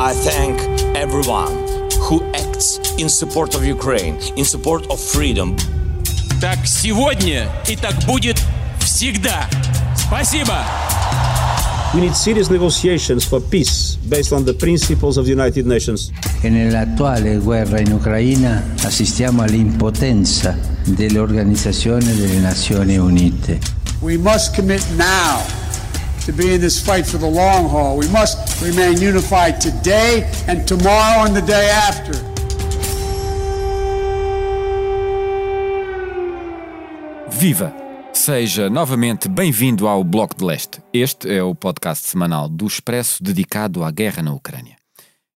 I thank everyone who acts in support of Ukraine, in support of freedom. Так сегодня и так будет всегда. Спасибо. We need serious negotiations for peace based on the principles of the United Nations. E nell'attuale guerra in Ucraina assistiamo all'impotenza dell'Organizzazione delle Nazioni Unite. We must commit now to be in this fight for the long haul. We must remain unified today and tomorrow and the day after. Viva! Seja novamente bem-vindo ao Bloco de Leste. Este é o podcast semanal do Expresso dedicado à guerra na Ucrânia.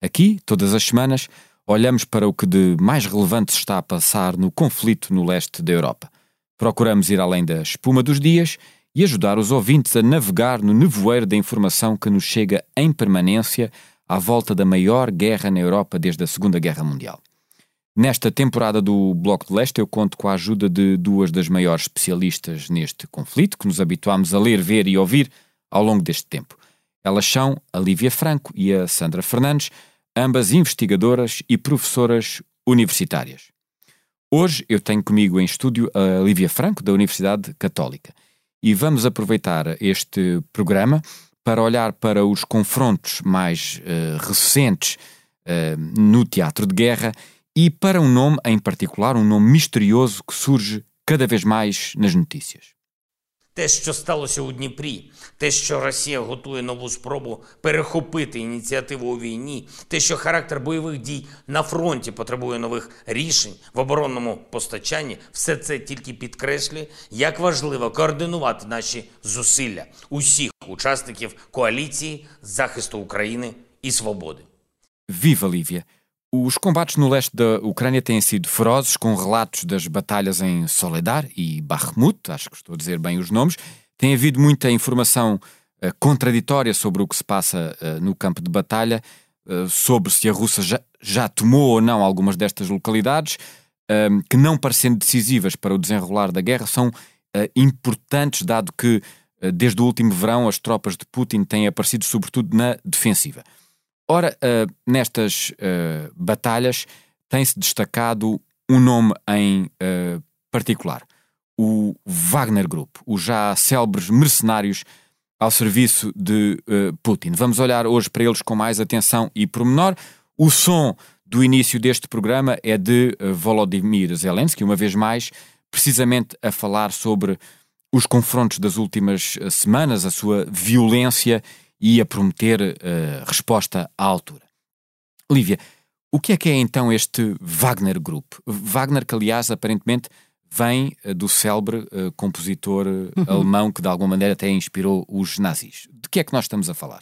Aqui, todas as semanas, olhamos para o que de mais relevante está a passar no conflito no leste da Europa. Procuramos ir além da espuma dos dias e ajudar os ouvintes a navegar no nevoeiro da informação que nos chega em permanência à volta da maior guerra na Europa desde a Segunda Guerra Mundial. Nesta temporada do Bloco de Leste eu conto com a ajuda de duas das maiores especialistas neste conflito, que nos habituámos a ler, ver e ouvir ao longo deste tempo. Elas são a Lívia Franco e a Sandra Fernandes, ambas investigadoras e professoras universitárias. Hoje eu tenho comigo em estúdio a Lívia Franco, da Universidade Católica, e vamos aproveitar este programa para olhar para os confrontos mais recentes no teatro de guerra e para um nome em particular, um nome misterioso que surge cada vez mais nas notícias. Те, що сталося у Дніпрі, те, що Росія готує нову спробу перехопити ініціативу у війні, те, що характер бойових дій на фронті потребує нових рішень в оборонному постачанні, все це тільки підкреслює, як важливо координувати наші зусилля усіх учасників коаліції захисту України і свободи. Viva Lívia! Os combates no leste da Ucrânia têm sido ferozes, com relatos das batalhas em Soledar e Bakhmut, acho que estou a dizer bem os nomes. Tem havido muita informação contraditória sobre o que se passa no campo de batalha, sobre se a Rússia já tomou ou não algumas destas localidades, que não parecendo decisivas para o desenrolar da guerra, são importantes, dado que desde o último verão as tropas de Putin têm aparecido sobretudo na defensiva. Ora, nestas batalhas tem-se destacado um nome em particular, o Wagner Group, os já célebres mercenários ao serviço de Putin. Vamos olhar hoje para eles com mais atenção e pormenor. O som do início deste programa é de Volodymyr Zelensky, uma vez mais, precisamente a falar sobre os confrontos das últimas semanas, a sua violência e a prometer resposta à altura. Lívia, o que é então este Wagner Group? Wagner, que aliás aparentemente vem do célebre compositor alemão que de alguma maneira até inspirou os nazis. De que é que nós estamos a falar?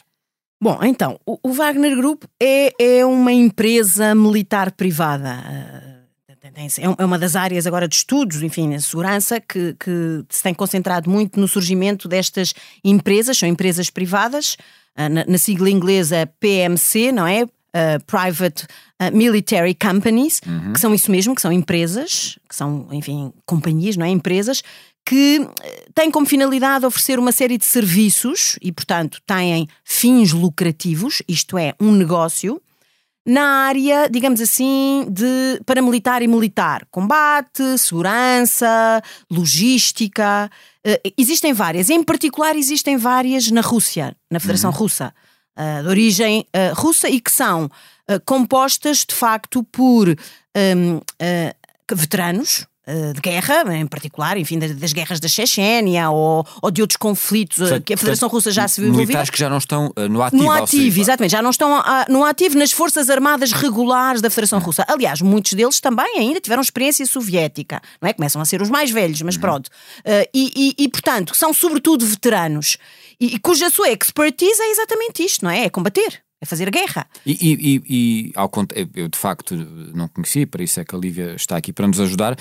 Bom, então, o Wagner Group é uma empresa militar privada. É uma das áreas agora de estudos, enfim, na segurança, que se tem concentrado muito no surgimento destas empresas, são empresas privadas, na sigla inglesa PMC, não é? Private Military Companies, uhum. Que são isso mesmo, que são empresas, que são, enfim, companhias, não é? Empresas que têm como finalidade oferecer uma série de serviços e, portanto, têm fins lucrativos, isto é, um negócio, na área, digamos assim, de paramilitar e militar. Combate, segurança, logística. Existem várias. Em particular, existem várias na Rússia, na Federação Russa, de origem russa, e que são compostas, de facto, por veteranos de guerra, em particular, enfim, das guerras da Chechênia ou de outros conflitos, portanto, que a Federação Russa já se viu envolvida. Militares que já não estão no ativo. No ativo, exatamente, já não estão no ativo nas forças armadas regulares da Federação Russa. Aliás, muitos deles também ainda tiveram experiência soviética, não é? Começam a ser os mais velhos, mas pronto. Portanto, são sobretudo veteranos e cuja sua expertise é exatamente isto, não é? É combater. É fazer guerra. Eu de facto não conheci, para isso é que a Lívia está aqui para nos ajudar.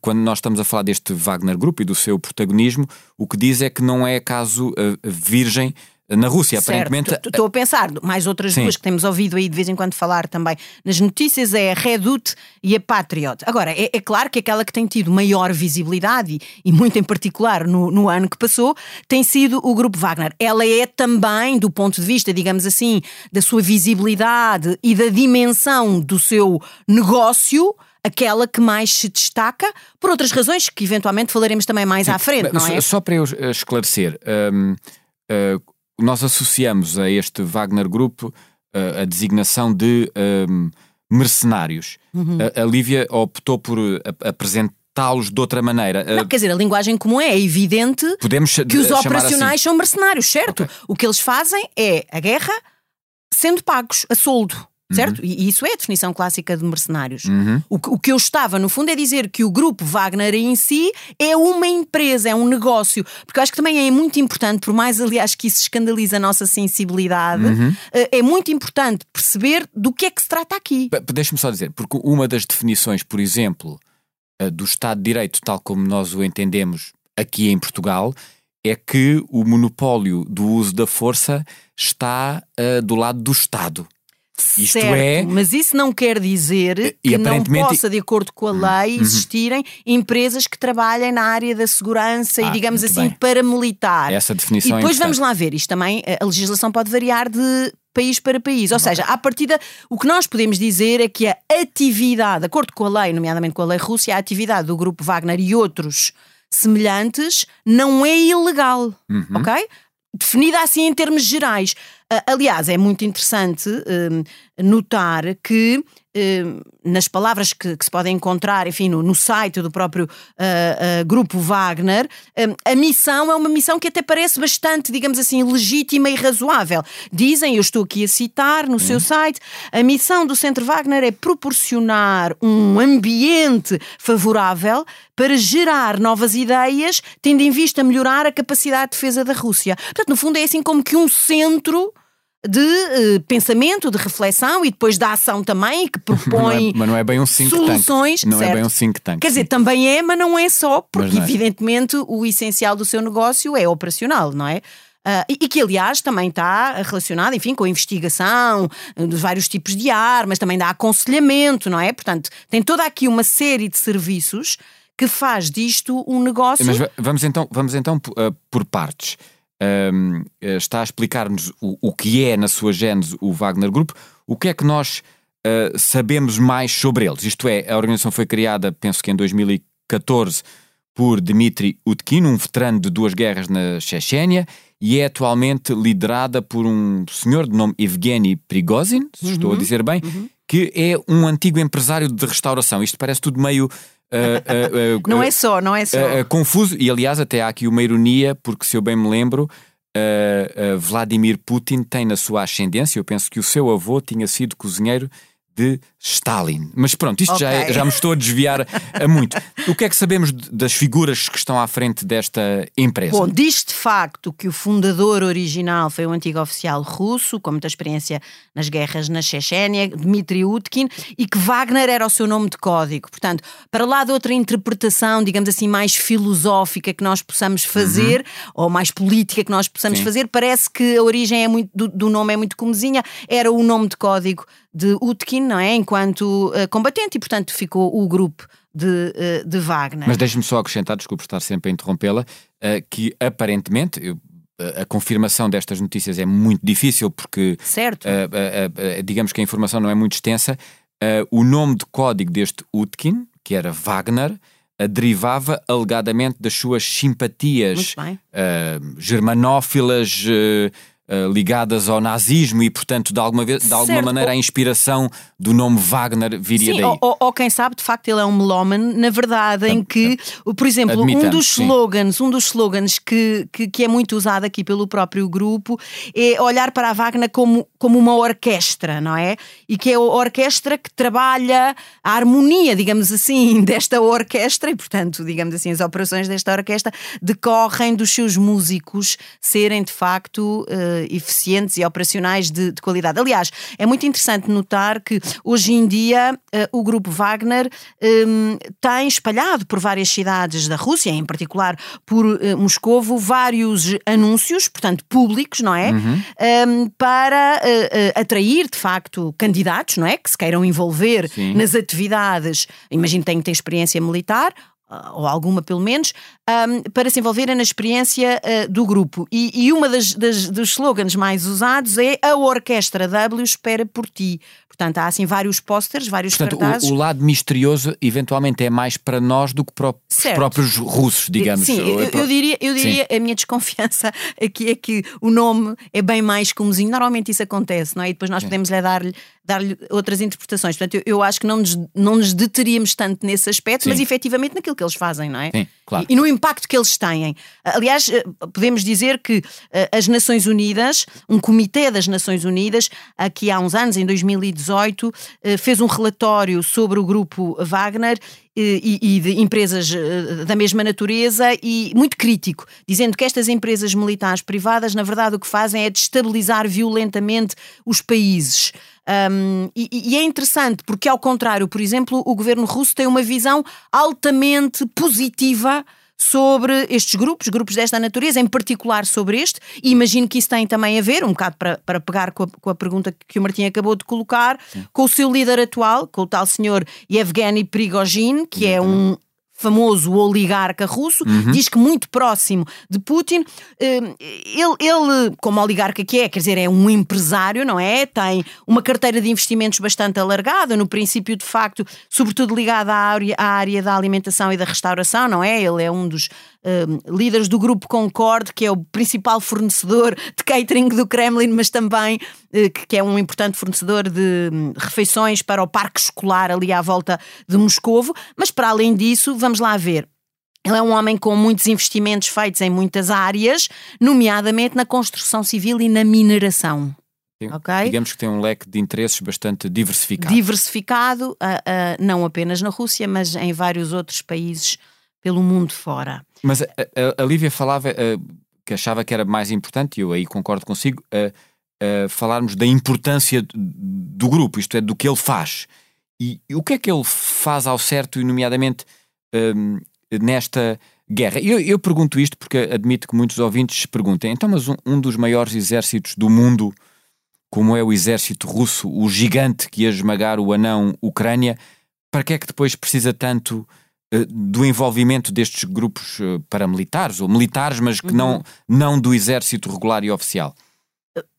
Quando nós estamos a falar deste Wagner Group e do seu protagonismo, o que diz é que não é caso virgem na Rússia, certo, aparentemente... Estou a pensar, mais outras sim, duas que temos ouvido aí de vez em quando falar também nas notícias, é a Redoute e a Patriot. Agora, é claro que aquela que tem tido maior visibilidade, e muito em particular no ano que passou, tem sido o Grupo Wagner. Ela é também, do ponto de vista, digamos assim, da sua visibilidade e da dimensão do seu negócio, aquela que mais se destaca, por outras razões que eventualmente falaremos também mais sim, à frente, não é? Só para eu esclarecer... nós associamos a este Wagner Group a designação de mercenários. Uhum. A Lívia optou por apresentá-los de outra maneira. Não, quer dizer, a linguagem comum é evidente. Podemos que os operacionais assim são mercenários, certo? Okay. O que eles fazem é a guerra sendo pagos a soldo, certo? Uhum. E isso é a definição clássica de mercenários. Uhum. O que eu estava, no fundo, é dizer que o Grupo Wagner em si é uma empresa, é um negócio, porque eu acho que também é muito importante, por mais, aliás, que isso escandaliza a nossa sensibilidade, uhum, é muito importante perceber do que é que se trata aqui. Deixa-me só dizer, porque uma das definições, por exemplo, do Estado de Direito, tal como nós o entendemos aqui em Portugal, é que o monopólio do uso da força está do lado do Estado. Isto certo, é... mas isso não quer dizer que aparentemente... não possa, de acordo com a lei, existirem empresas que trabalhem na área da segurança e, digamos assim, bem, paramilitar. Essa definição e depois é vamos lá ver, isto também, a legislação pode variar de país para país, ou seja, à partida, o que nós podemos dizer é que a atividade, de acordo com a lei, nomeadamente com a lei russa, a atividade do Grupo Wagner e outros semelhantes não é ilegal, ok? Definida assim em termos gerais. Aliás, é muito interessante notar que nas palavras que se podem encontrar, enfim, no site do próprio Grupo Wagner, a missão é uma missão que até parece bastante, digamos assim, legítima e razoável. Dizem, eu estou aqui a citar no seu site, a missão do Centro Wagner é proporcionar um ambiente favorável para gerar novas ideias, tendo em vista melhorar a capacidade de defesa da Rússia. Portanto, no fundo é assim como que um centro de pensamento, de reflexão e depois da ação também, que propõe mas não é bem um think soluções. Tank. Não certo? É bem um think tank. Quer sim, dizer, também é, mas não é só, porque evidentemente o essencial do seu negócio é operacional, não é? E que aliás também está relacionado, enfim, com a investigação dos vários tipos de armas, também dá aconselhamento, não é? Portanto, tem toda aqui uma série de serviços que faz disto um negócio. Mas vamos então por partes. Está a explicar-nos o que é, na sua gênese, o Wagner Group, o que é que nós sabemos mais sobre eles. Isto é, a organização foi criada, penso que em 2014, por Dmitri Utkin, um veterano de duas guerras na Chechênia, e é atualmente liderada por um senhor de nome Yevgeny Prigozhin, se estou a dizer bem, que é um antigo empresário de restauração. Isto parece tudo meio... Não é só. Confuso, e aliás até há aqui uma ironia, porque se eu bem me lembro, Vladimir Putin tem na sua ascendência, eu penso que o seu avô tinha sido cozinheiro de Stalin. Mas pronto, isto okay, já me estou a desviar a muito. O que é que sabemos das figuras que estão à frente desta empresa? Bom, diz de facto que o fundador original foi um antigo oficial russo, com muita experiência nas guerras na Chechênia, Dmitri Utkin, e que Wagner era o seu nome de código. Portanto, para lá de outra interpretação, digamos assim, mais filosófica que nós possamos fazer, ou mais política que nós possamos sim, fazer, parece que a origem é muito, do nome é muito comezinha, era o nome de código de Utkin, não é? Enquanto combatente, e portanto ficou o grupo de Wagner. Mas deixe-me só acrescentar, desculpe estar sempre a interrompê-la, que aparentemente a confirmação destas notícias é muito difícil porque, certo, digamos que a informação não é muito extensa, o nome de código deste Utkin, que era Wagner, derivava alegadamente das suas simpatias germanófilas, ligadas ao nazismo e, portanto, de alguma maneira a inspiração do nome Wagner viria sim, daí. Ou quem sabe, de facto, ele é um melómano, na verdade, em que, por exemplo, um dos slogans que é muito usado aqui pelo próprio grupo é olhar para a Wagner como uma orquestra, não é? E que é a orquestra que trabalha a harmonia, digamos assim, desta orquestra e, portanto, digamos assim, as operações desta orquestra decorrem dos seus músicos serem, de facto... eficientes e operacionais de qualidade. Aliás, é muito interessante notar que hoje em dia o grupo Wagner tem espalhado por várias cidades da Rússia, em particular por Moscovo, vários anúncios, portanto públicos, não é? Para atrair, de facto, candidatos, não é? Que se queiram envolver Sim. nas atividades, imagino que têm que ter experiência militar, ou alguma pelo menos, para se envolverem na experiência do grupo. E uma dos slogans mais usados é a Orquestra W espera por ti. Portanto, há assim vários posters, vários cartazes. O lado misterioso eventualmente é mais para nós do que para os próprios russos, digamos. Sim, eu diria a minha desconfiança aqui é que o nome é bem mais comozinho. Normalmente isso acontece, não é? E depois nós podemos dar-lhe outras interpretações. Portanto, eu acho que não nos deteríamos tanto nesse aspecto, Sim. mas efetivamente naquilo que eles fazem, não é? Sim, claro. E no impacto que eles têm. Aliás, podemos dizer que as Nações Unidas, um comitê das Nações Unidas, aqui há uns anos, em 2018, fez um relatório sobre o grupo Wagner e de empresas da mesma natureza e muito crítico, dizendo que estas empresas militares privadas, na verdade, o que fazem é destabilizar violentamente os países. E é interessante porque, ao contrário, por exemplo, o governo russo tem uma visão altamente positiva sobre estes grupos desta natureza, em particular sobre este, e imagino que isso tem também a ver, um bocado para pegar com a pergunta que o Martim acabou de colocar, Sim. com o seu líder atual, com o tal senhor Yevgeny Prigozhin, que é um famoso oligarca russo, diz que muito próximo de Putin. Ele, como oligarca que é, quer dizer, é um empresário, não é? Tem uma carteira de investimentos bastante alargada, no princípio, de facto, sobretudo ligada à área da alimentação e da restauração, não é? Ele é um dos líderes do grupo Concorde, que é o principal fornecedor de catering do Kremlin, mas também que é um importante fornecedor de refeições para o parque escolar ali à volta de Moscovo. Mas para além disso, vamos lá ver, ele é um homem com muitos investimentos feitos em muitas áreas, nomeadamente na construção civil e na mineração. Okay? Digamos que tem um leque de interesses bastante diversificado. Não apenas na Rússia, mas em vários outros países pelo mundo fora. Mas a Lívia falava que achava que era mais importante, e eu aí concordo consigo, falarmos da importância do grupo, isto é, do que ele faz. E o que é que ele faz ao certo, nomeadamente nesta guerra? Eu pergunto isto porque admito que muitos ouvintes se perguntem, então, mas um dos maiores exércitos do mundo, como é o exército russo, o gigante que ia esmagar o anão Ucrânia, para que é que depois precisa tanto do envolvimento destes grupos paramilitares, ou militares, mas que não do exército regular e oficial?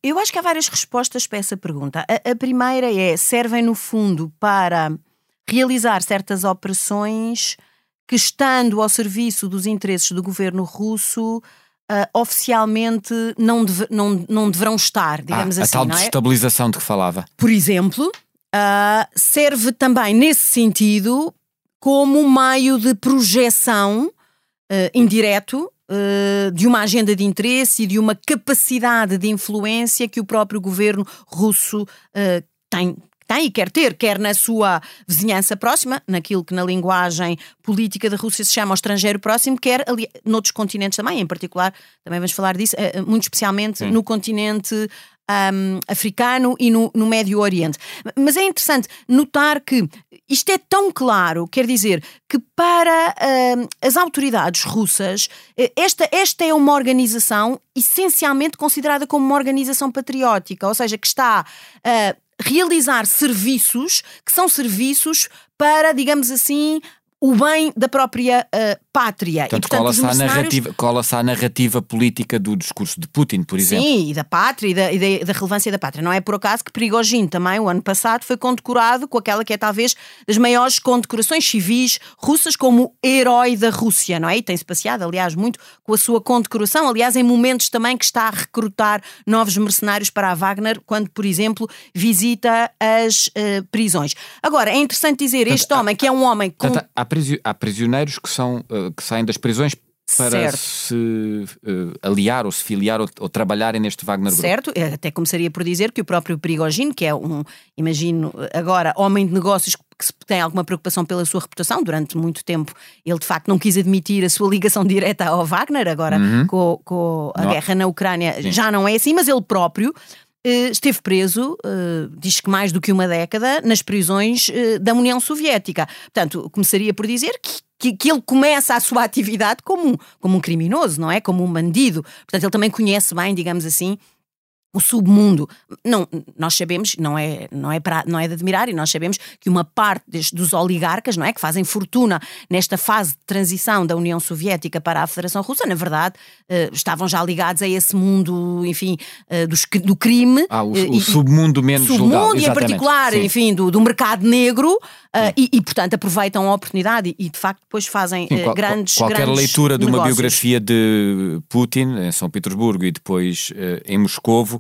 Eu acho que há várias respostas para essa pergunta. A primeira é, servem no fundo para realizar certas operações que, estando ao serviço dos interesses do governo russo, oficialmente não deverão estar, digamos assim. A tal destabilização de que falava. Por exemplo, serve também nesse sentido como meio de projeção indireto de uma agenda de interesse e de uma capacidade de influência que o próprio governo russo tem e quer ter, quer na sua vizinhança próxima, naquilo que na linguagem política da Rússia se chama o estrangeiro próximo, quer ali, noutros continentes também, em particular, também vamos falar disso, muito especialmente Sim. no continente africano e no Médio Oriente. Mas é interessante notar que isto é tão claro, quer dizer, que para as autoridades russas, esta é uma organização essencialmente considerada como uma organização patriótica, ou seja, que está a realizar serviços que são serviços para, digamos assim, o bem da própria pátria. Portanto, cola-se à narrativa política do discurso de Putin, por exemplo. Sim, e da pátria e da relevância da pátria. Não é por acaso que Prigozhin também, o ano passado, foi condecorado com aquela que é talvez das maiores condecorações civis russas como herói da Rússia, não é? E tem-se passeado, aliás, muito com a sua condecoração, aliás, em momentos também que está a recrutar novos mercenários para a Wagner, quando, por exemplo, visita as prisões. Agora, é interessante dizer, este homem, que é um homem com... Há prisioneiros que saem das prisões para se aliar ou se filiar ou trabalharem neste Wagner Group. Certo, eu até começaria por dizer que o próprio Prigozhin, que é um, imagino agora, homem de negócios que tem alguma preocupação pela sua reputação, durante muito tempo ele de facto não quis admitir a sua ligação direta ao Wagner, agora com a guerra na Ucrânia já não é assim, mas ele próprio esteve preso, diz que mais do que uma década, nas prisões da União Soviética. Portanto, começaria por dizer que ele começa a sua atividade como um criminoso, não é? Como um bandido. Portanto, ele também conhece bem, digamos assim, o submundo. Não, nós sabemos, não é de admirar, e nós sabemos que uma parte dos oligarcas, não é, que fazem fortuna nesta fase de transição da União Soviética para a Federação Russa, na verdade, estavam já ligados a esse mundo, enfim, do crime. O submundo menos legal. Submundo, e em particular, enfim, do mercado negro, e portanto aproveitam a oportunidade e de facto depois fazem grandes negócios. Qualquer leitura de uma biografia de Putin em São Petersburgo e depois em Moscovo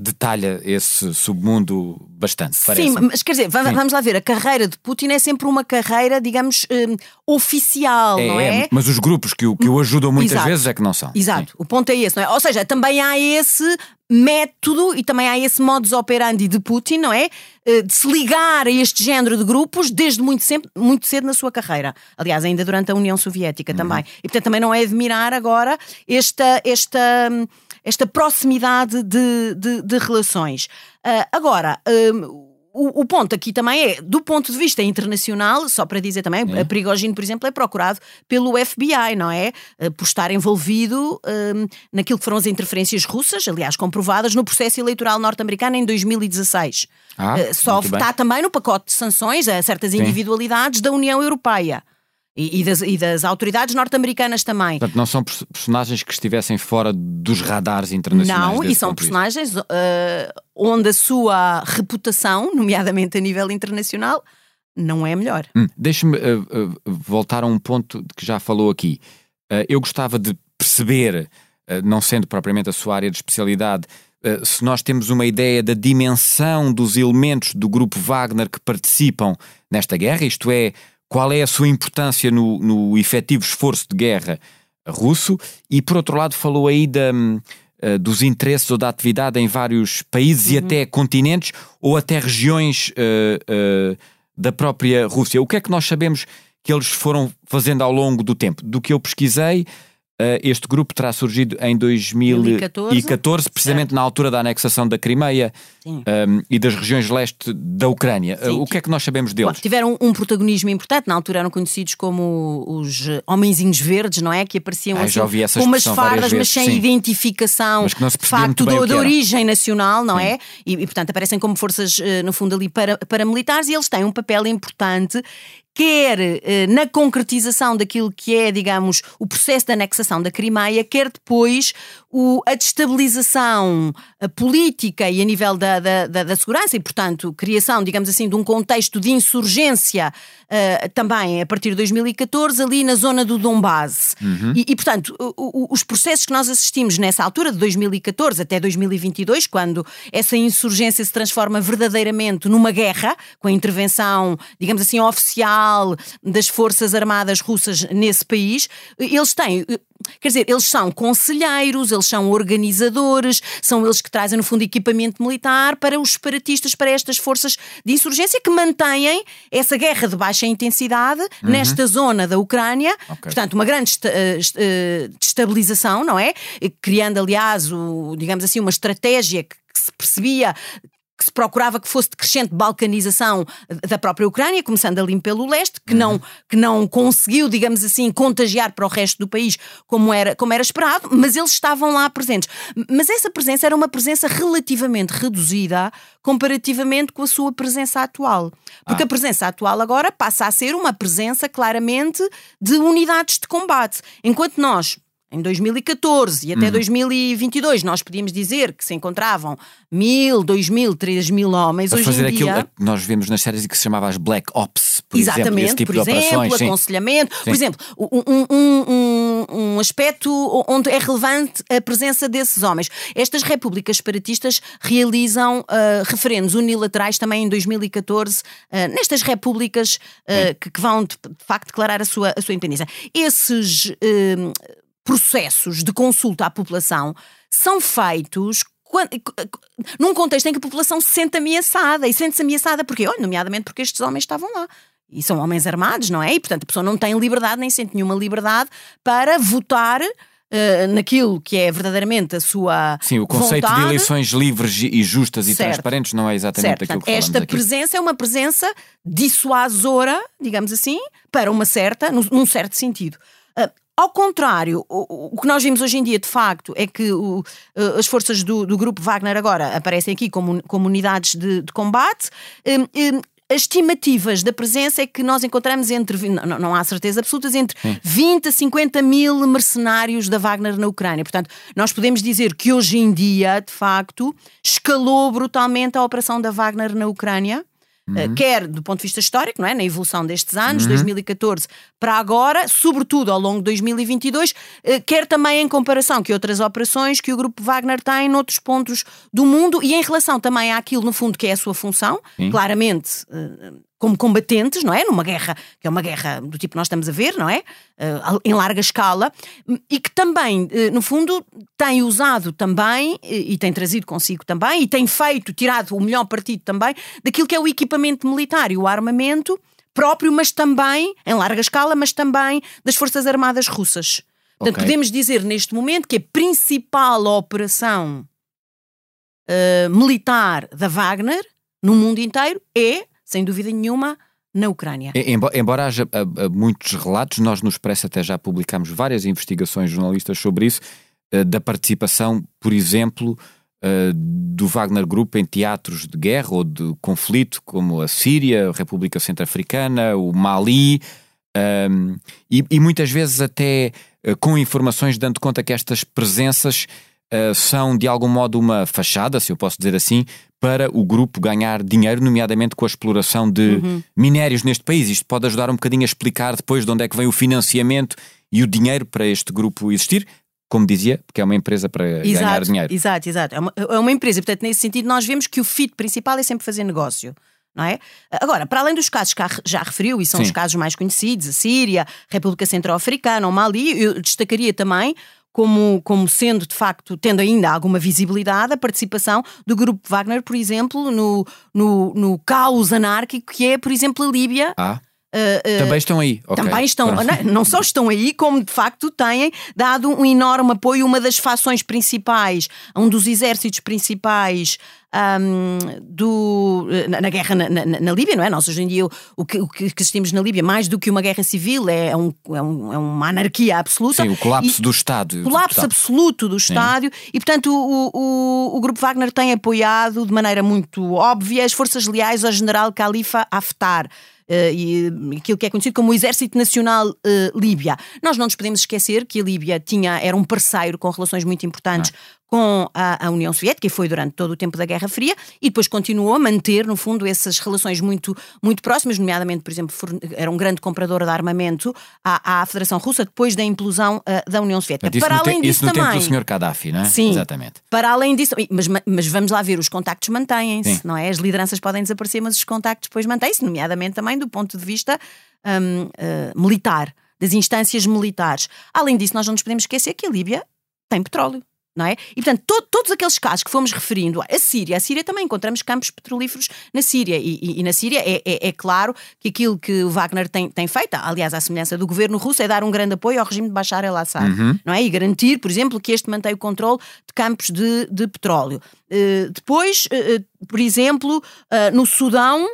detalha esse submundo bastante, parece. Sim, mas quer dizer, vamos lá ver, a carreira de Putin é sempre uma carreira, digamos, oficial, não é? Mas os grupos que o ajudam muitas vezes é que não são. Exato, o ponto é esse, não é? Ou seja, também há esse método e também há esse modus operandi de Putin, não é? De se ligar a este género de grupos desde muito cedo na sua carreira. Aliás, ainda durante a União Soviética também. E portanto também não é admirar agora esta proximidade de relações. Agora, o ponto aqui também é, do ponto de vista internacional, só para dizer também, a Prigozhin, por exemplo, é procurado pelo FBI, não é? Por estar envolvido naquilo que foram as interferências russas, aliás, comprovadas, no processo eleitoral norte-americano em 2016. Só está também no pacote de sanções a certas individualidades da União Europeia. E das autoridades norte-americanas também. Portanto, não são personagens que estivessem fora dos radares internacionais. Não, e são personagens onde a sua reputação, nomeadamente a nível internacional, não é a melhor. Deixe-me voltar a um ponto que já falou aqui. Eu gostava de perceber, não sendo propriamente a sua área de especialidade, se nós temos uma ideia da dimensão dos elementos do grupo Wagner que participam nesta guerra, isto é, qual é a sua importância no efetivo esforço de guerra russo? E, por outro lado, falou aí dos interesses ou da atividade em vários países e até continentes ou até regiões da própria Rússia. O que é que nós sabemos que eles foram fazendo ao longo do tempo? Do que eu pesquisei, este grupo terá surgido em 2014, precisamente na altura da anexação da Crimeia e das regiões leste da Ucrânia. O que é que nós sabemos deles? Bom, tiveram um protagonismo importante, na altura eram conhecidos como os homenzinhos verdes, não é? Que apareciam assim, com umas fardas, mas sem identificação, mas que não se percebia muito bem o que era. De origem nacional, não é? E portanto aparecem como forças, no fundo ali, paramilitares, e eles têm um papel importante, quer na concretização daquilo que é, digamos, o processo de anexação da Crimeia, quer depois a destabilização política e a nível da segurança e, portanto, criação, digamos assim, de um contexto de insurgência também a partir de 2014 ali na zona do Donbass. E portanto, os processos que nós assistimos nessa altura, de 2014 até 2022, quando essa insurgência se transforma verdadeiramente numa guerra, com a intervenção, digamos assim, oficial das forças armadas russas nesse país, eles têm, quer dizer, eles são conselheiros, eles são organizadores, são eles que trazem, no fundo, equipamento militar para os separatistas, para estas forças de insurgência que mantêm essa guerra de baixa intensidade nesta zona da Ucrânia. Portanto, uma grande destabilização, não é? Criando, aliás, digamos assim, uma estratégia que se percebia que se procurava que fosse de crescente balcanização da própria Ucrânia, começando ali pelo leste, que não conseguiu, digamos assim, contagiar para o resto do país como era esperado, mas eles estavam lá presentes. Mas essa presença era uma presença relativamente reduzida comparativamente com a sua presença atual. Porque a presença atual agora passa a ser uma presença claramente de unidades de combate. Enquanto nós, em 2014 e até 2022, nós podíamos dizer que se encontravam 1,000, 2,000, 3,000 homens. Hoje fazer em aquilo dia, que nós vemos nas séries e que se chamava as Black Ops, por exemplo, esse tipo de operações. Exatamente, por exemplo, aconselhamento. Por exemplo, um aspecto onde é relevante a presença desses homens. Estas repúblicas separatistas realizam referendos unilaterais também em 2014, nestas repúblicas que vão, de facto, declarar a sua independência. Esses processos de consulta à população são feitos num contexto em que a população se sente ameaçada. E sente-se ameaçada porque, nomeadamente porque estes homens estavam lá. E são homens armados, não é? E, portanto, a pessoa não tem liberdade, nem sente nenhuma liberdade para votar naquilo que é verdadeiramente a sua vontade. Sim, o conceito de eleições livres e justas e transparentes não é exatamente aquilo que falamos aqui. Esta presença é uma presença dissuasora, digamos assim, para uma certa, num certo sentido. Ao contrário, o que nós vimos hoje em dia, de facto, é que as forças do grupo Wagner agora aparecem aqui como unidades de combate. As estimativas da presença é que nós encontramos não há certeza absolutas, entre 20 a 50 mil mercenários da Wagner na Ucrânia. Portanto, nós podemos dizer que hoje em dia, de facto, escalou brutalmente a operação da Wagner na Ucrânia. Quer do ponto de vista histórico, não é? Na evolução destes anos, 2014 para agora, sobretudo ao longo de 2022, quer também em comparação com outras operações que o grupo Wagner tem noutros pontos do mundo e em relação também àquilo, no fundo, que é a sua função, claramente como combatentes, não é? Numa guerra, que é uma guerra do tipo que nós estamos a ver, não é? Em larga escala, e que também, no fundo, tem usado também, e tem trazido consigo também, e tem tirado o melhor partido também, daquilo que é o equipamento militar e o armamento próprio, mas também, em larga escala, mas também das Forças Armadas Russas. Portanto, podemos dizer neste momento que a principal operação militar da Wagner no mundo inteiro é, sem dúvida nenhuma, na Ucrânia. Embora haja muitos relatos, nós no Expresso até já publicámos várias investigações jornalistas sobre isso, da participação, por exemplo, do Wagner Group em teatros de guerra ou de conflito, como a Síria, a República Centro-Africana, o Mali, e muitas vezes até com informações dando conta que estas presenças são de algum modo uma fachada, se eu posso dizer assim, para o grupo ganhar dinheiro, nomeadamente com a exploração de minérios neste país. Isto pode ajudar um bocadinho a explicar depois de onde é que vem o financiamento e o dinheiro para este grupo existir, como dizia, porque é uma empresa para ganhar dinheiro. Exato. É uma empresa. Portanto, nesse sentido, nós vemos que o fit principal é sempre fazer negócio. Não é? Agora, para além dos casos que já referiu, e são os casos mais conhecidos, a Síria, República Centro-Africana, o Mali, eu destacaria também como sendo, de facto, tendo ainda alguma visibilidade, a participação do grupo Wagner, por exemplo, no caos anárquico que é, por exemplo, a Líbia. Também estão aí. Também estão, não só estão aí, como de facto têm dado um enorme apoio. Uma das fações principais, um dos exércitos principais na guerra na Líbia, não é? Nós hoje em dia o que assistimos na Líbia, mais do que uma guerra civil, é uma anarquia absoluta. Sim, o colapso do Estado. Absoluto do Estado. E portanto o grupo Wagner tem apoiado de maneira muito óbvia as forças leais ao general Khalifa Haftar, e aquilo que é conhecido como o Exército Nacional Líbia. Nós não nos podemos esquecer que a Líbia era um parceiro com relações muito importantes com a União Soviética, e foi durante todo o tempo da Guerra Fria, e depois continuou a manter, no fundo, essas relações muito, muito próximas, nomeadamente, por exemplo, era um grande comprador de armamento à Federação Russa depois da implosão da União Soviética. Mas para além disso também... tempo do Sr. Gaddafi, não é? Sim, exatamente. Para além disso... Mas vamos lá ver, os contactos mantêm-se, não é? As lideranças podem desaparecer, mas os contactos depois mantêm-se, nomeadamente também do ponto de vista militar, das instâncias militares. Além disso, nós não nos podemos esquecer que a Líbia tem petróleo. Não é? E portanto, todos aqueles casos que fomos referindo, a Síria também encontramos campos petrolíferos na Síria, e na Síria é claro que aquilo que o Wagner tem feito, aliás à semelhança do governo russo, é dar um grande apoio ao regime de Bashar al-Assad, não é? E garantir, por exemplo, que este mantém o controle de campos de petróleo. Depois, por exemplo, no Sudão,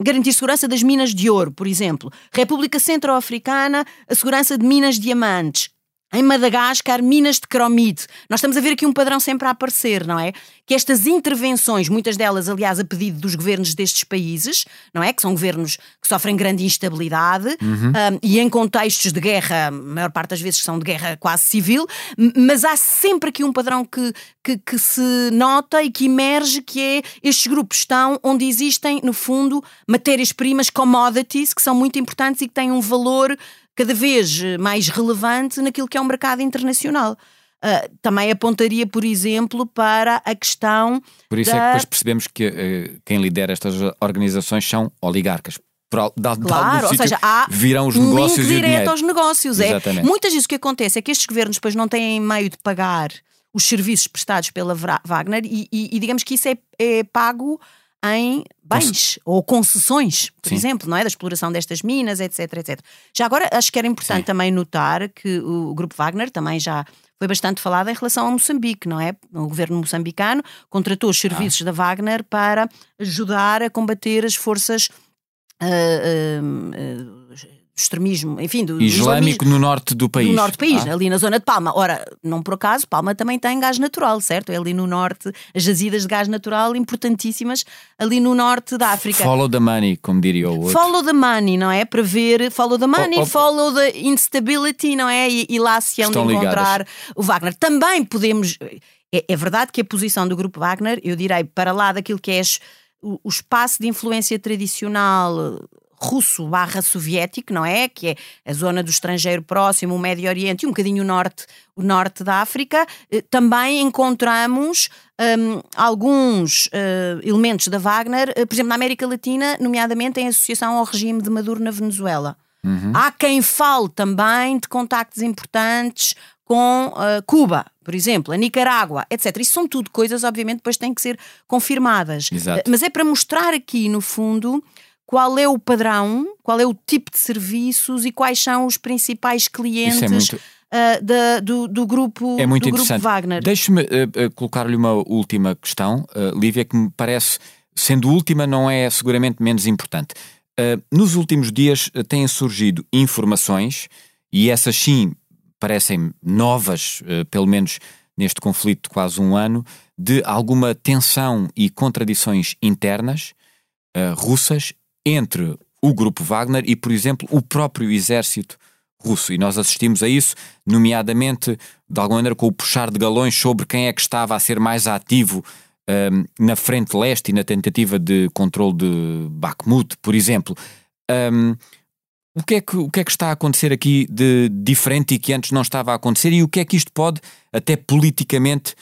garantir segurança das minas de ouro, por exemplo. República Centro-Africana, a segurança de minas de diamantes. Em Madagascar, minas de cromite. Nós estamos a ver aqui um padrão sempre a aparecer, não é? Que estas intervenções, muitas delas, aliás, a pedido dos governos destes países, não é? Que são governos que sofrem grande instabilidade, e em contextos de guerra, a maior parte das vezes são de guerra quase civil, mas há sempre aqui um padrão que se nota e que emerge, que é estes grupos estão onde existem, no fundo, matérias-primas, commodities, que são muito importantes e que têm um valor cada vez mais relevante naquilo que é um mercado internacional. Também apontaria, por exemplo, para a questão. Por isso é que depois percebemos que quem lidera estas organizações são oligarcas. para claro, ou seja, há virão os negócios link direto e o dinheiro aos negócios. Exatamente. É. Muitas vezes o que acontece é que estes governos depois não têm meio de pagar os serviços prestados pela Wagner e digamos que isso é pago em bens ou concessões, por Sim. exemplo, não é? Da exploração destas minas, etc, etc. Já agora acho que era importante Sim. também notar que o grupo Wagner também já foi bastante falado em relação a Moçambique, não é? O governo moçambicano contratou os serviços da Wagner para ajudar a combater as forças extremismo, enfim, do islâmico no norte do país. No norte do país, ali na zona de Palma. Ora, não por acaso, Palma também tem gás natural, certo? É ali no norte, as jazidas de gás natural importantíssimas ali no norte da África. Follow the money, como diria o outro. Follow the money, não é? Para ver, follow the money, follow the instability, não é? E lá se é onde encontrar ligadas. O Wagner. Também podemos... É verdade que a posição do grupo Wagner, eu direi, para lá daquilo que é o espaço de influência tradicional... russo/soviético, não é? Que é a zona do estrangeiro próximo, o Médio Oriente e um bocadinho o norte da África. Também encontramos alguns elementos da Wagner, por exemplo, na América Latina, nomeadamente em associação ao regime de Maduro na Venezuela. Uhum. Há quem fale também de contactos importantes com Cuba, por exemplo, a Nicarágua, etc. Isso são tudo coisas, obviamente, depois têm que ser confirmadas. Exato. Mas é para mostrar aqui, no fundo... Qual é o padrão, qual é o tipo de serviços e quais são os principais clientes do grupo, é muito do grupo Wagner? Deixe-me colocar-lhe uma última questão, Lívia, que me parece, sendo última, não é seguramente menos importante. Nos últimos dias têm surgido informações, e essas sim parecem novas, pelo menos neste conflito de quase um ano, de alguma tensão e contradições internas russas, entre o grupo Wagner e, por exemplo, o próprio exército russo. E nós assistimos a isso, nomeadamente, de alguma maneira, com o puxar de galões sobre quem é que estava a ser mais ativo na frente leste e na tentativa de controle de Bakhmut, por exemplo. O que é que está a acontecer aqui de diferente e que antes não estava a acontecer e o que é que isto pode, até politicamente,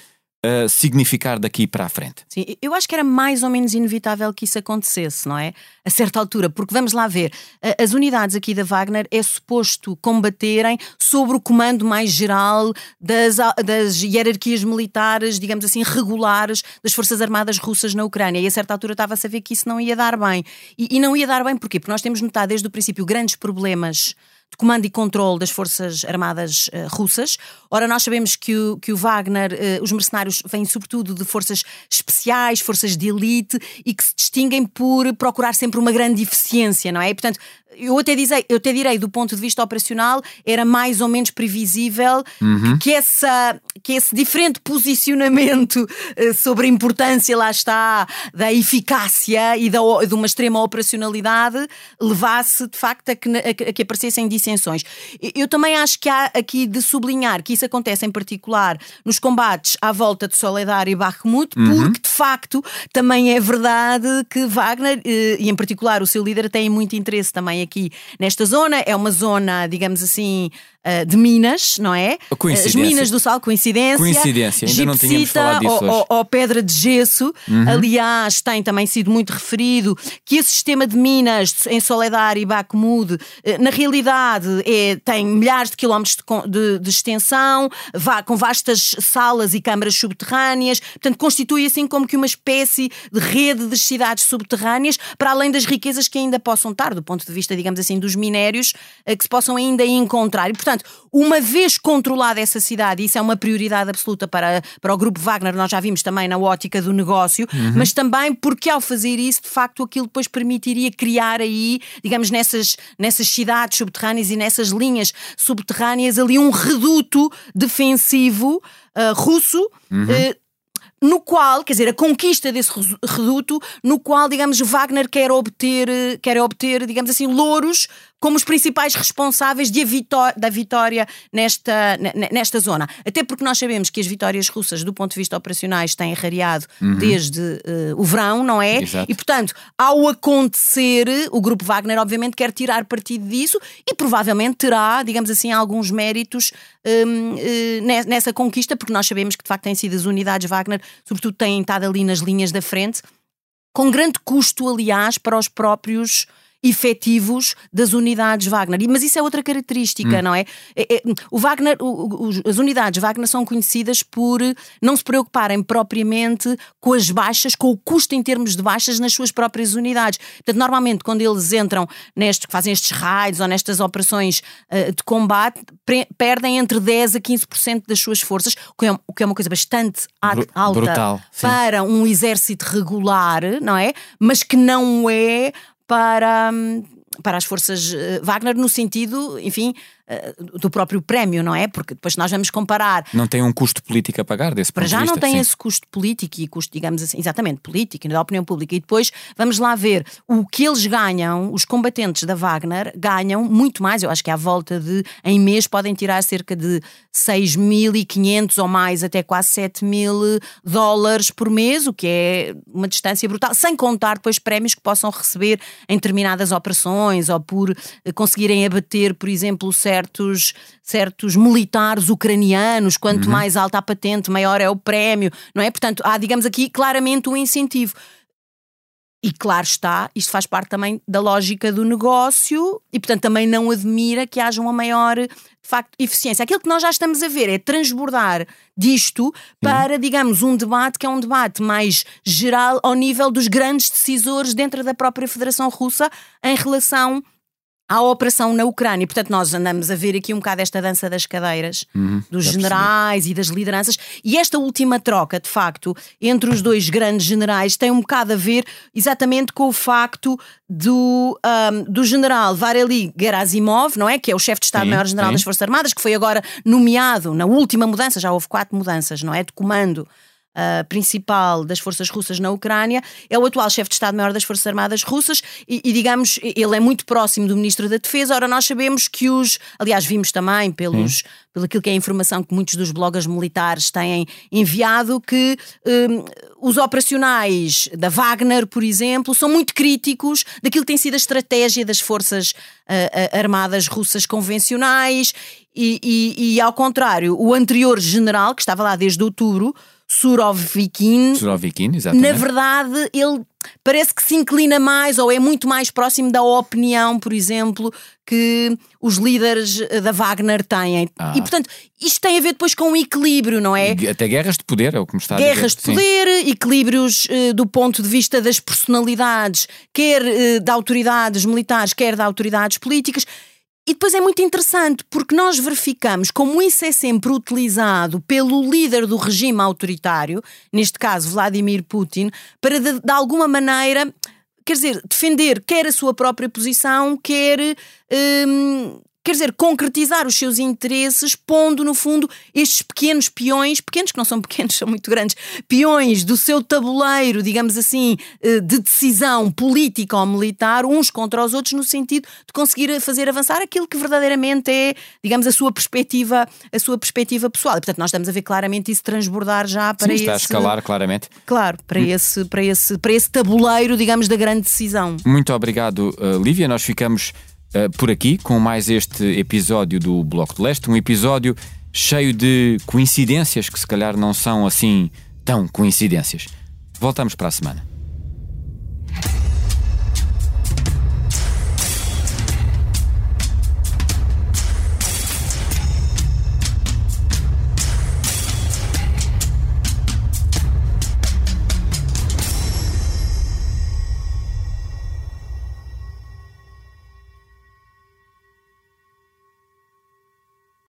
significar daqui para a frente? Sim, eu acho que era mais ou menos inevitável que isso acontecesse, não é? A certa altura, porque vamos lá ver, as unidades aqui da Wagner é suposto combaterem sobre o comando mais geral das hierarquias militares, digamos assim, regulares das Forças Armadas Russas na Ucrânia e a certa altura estava-se a ver que isso não ia dar bem. E não ia dar bem porquê? Porque nós temos notado desde o princípio grandes problemas de comando e controle das Forças Armadas russas. Ora, nós sabemos que o Wagner, os mercenários vêm sobretudo de forças especiais, forças de elite, e que se distinguem por procurar sempre uma grande eficiência, não é? E, portanto, eu até direi, do ponto de vista operacional, era mais ou menos previsível que esse diferente posicionamento sobre a importância, lá está, da eficácia e de uma extrema operacionalidade levasse, de facto, a que aparecessem dissensões. Eu também acho que há aqui de sublinhar que isso acontece em particular nos combates à volta de Soledar e Bakhmut, porque, de facto, também é verdade que Wagner, e em particular o seu líder, tem muito interesse também aqui nesta zona. É uma zona, digamos assim, de minas, não é? As minas do sal, coincidência, ainda não tínhamos falado disso hoje. Ou pedra de gesso. Aliás, tem também sido muito referido que esse sistema de minas em Soledar e Bakhmut, na realidade, tem milhares de quilómetros de extensão, com vastas salas e câmaras subterrâneas, portanto, constitui assim como que uma espécie de rede de cidades subterrâneas, para além das riquezas que ainda possam estar, do ponto de vista, digamos assim, dos minérios, que se possam ainda encontrar. E, portanto, uma vez controlada essa cidade, isso é uma prioridade absoluta para o grupo Wagner, nós já vimos também na ótica do negócio, mas também porque ao fazer isso, de facto, aquilo depois permitiria criar aí, digamos, nessas cidades subterrâneas e nessas linhas subterrâneas, ali um reduto defensivo russo, no qual, quer dizer, a conquista desse reduto, no qual, digamos, Wagner quer obter, digamos assim, louros como os principais responsáveis da vitória nesta zona. Até porque nós sabemos que as vitórias russas, do ponto de vista operacionais, têm rareado desde o verão, não é? Exato. E, portanto, ao acontecer, o grupo Wagner, obviamente, quer tirar partido disso e provavelmente terá, digamos assim, alguns méritos nessa conquista, porque nós sabemos que, de facto, têm sido as unidades Wagner, sobretudo têm estado ali nas linhas da frente, com grande custo, aliás, para os próprios efetivos das unidades Wagner. Mas isso é outra característica, não é? O Wagner, as unidades Wagner são conhecidas por não se preocuparem propriamente com as baixas, com o custo em termos de baixas nas suas próprias unidades. Portanto, normalmente quando eles entram nestes, fazem estes raids ou nestas operações de combate, perdem entre 10% a 15% das suas forças, o que é uma coisa bastante alta. Brutal, para um exército regular, não é? Mas que não é para as forças Wagner no sentido, enfim, do próprio prémio, não é? Porque depois nós vamos comparar... Não tem um custo político a pagar desse ponto de vista? Para já não tem esse custo político e custo, digamos assim, exatamente, político, da opinião pública. E depois vamos lá ver o que eles ganham, os combatentes da Wagner ganham muito mais. Eu acho que à volta de, em mês, podem tirar cerca de 6.500 ou mais, até quase $7.000 por mês, o que é uma distância brutal, sem contar depois prémios que possam receber em determinadas operações ou por conseguirem abater, por exemplo, certos militares ucranianos, quanto mais alta a patente, maior é o prémio, não é? Portanto, há, digamos aqui, claramente um incentivo. E claro está, isto faz parte também da lógica do negócio e, portanto, também não admira que haja uma maior, de facto, eficiência. Aquilo que nós já estamos a ver é transbordar disto para, digamos, um debate que é um debate mais geral ao nível dos grandes decisores dentro da própria Federação Russa em relação à operação na Ucrânia. Portanto, nós andamos a ver aqui um bocado esta dança das cadeiras, dos generais e das lideranças. E esta última troca, de facto, entre os dois grandes generais tem um bocado a ver exatamente com o facto do general Valery Gerasimov, não é? Que é o chefe de Estado-Maior-General das Forças Armadas, que foi agora nomeado na última mudança, já houve 4 mudanças, não é? De comando principal das forças russas na Ucrânia, é o atual chefe de Estado-Maior das Forças Armadas Russas e, digamos, ele é muito próximo do Ministro da Defesa. Ora, nós sabemos que aliás, vimos também pelo aquilo que é a informação que muitos dos bloggers militares têm enviado, que os operacionais da Wagner, por exemplo, são muito críticos daquilo que tem sido a estratégia das forças armadas russas convencionais e, ao contrário, o anterior general, que estava lá desde outubro, Sorovikini, exatamente. Na verdade, ele parece que se inclina mais ou é muito mais próximo da opinião, por exemplo, que os líderes da Wagner têm. E, portanto, isto tem a ver depois com o equilíbrio, não é? Até guerras de poder, é o que me está a dizer. Guerras de poder, equilíbrios do ponto de vista das personalidades, quer de autoridades militares, quer de autoridades políticas. E depois é muito interessante porque nós verificamos como isso é sempre utilizado pelo líder do regime autoritário, neste caso Vladimir Putin, para de alguma maneira, quer dizer, defender quer a sua própria posição, quer dizer, concretizar os seus interesses, pondo no fundo estes pequenos peões, pequenos que não são pequenos, são muito grandes, peões do seu tabuleiro, digamos assim, de decisão política ou militar, uns contra os outros, no sentido de conseguir fazer avançar aquilo que verdadeiramente é, digamos, a sua perspectiva pessoal. E, portanto, nós estamos a ver claramente isso transbordar já para esse... Sim, está a escalar claramente. Claro, para esse tabuleiro, digamos, da grande decisão. Muito obrigado, Lívia. Nós ficamos por aqui com mais este episódio do Bloco de Leste, um episódio cheio de coincidências que se calhar não são assim tão coincidências. Voltamos para a semana.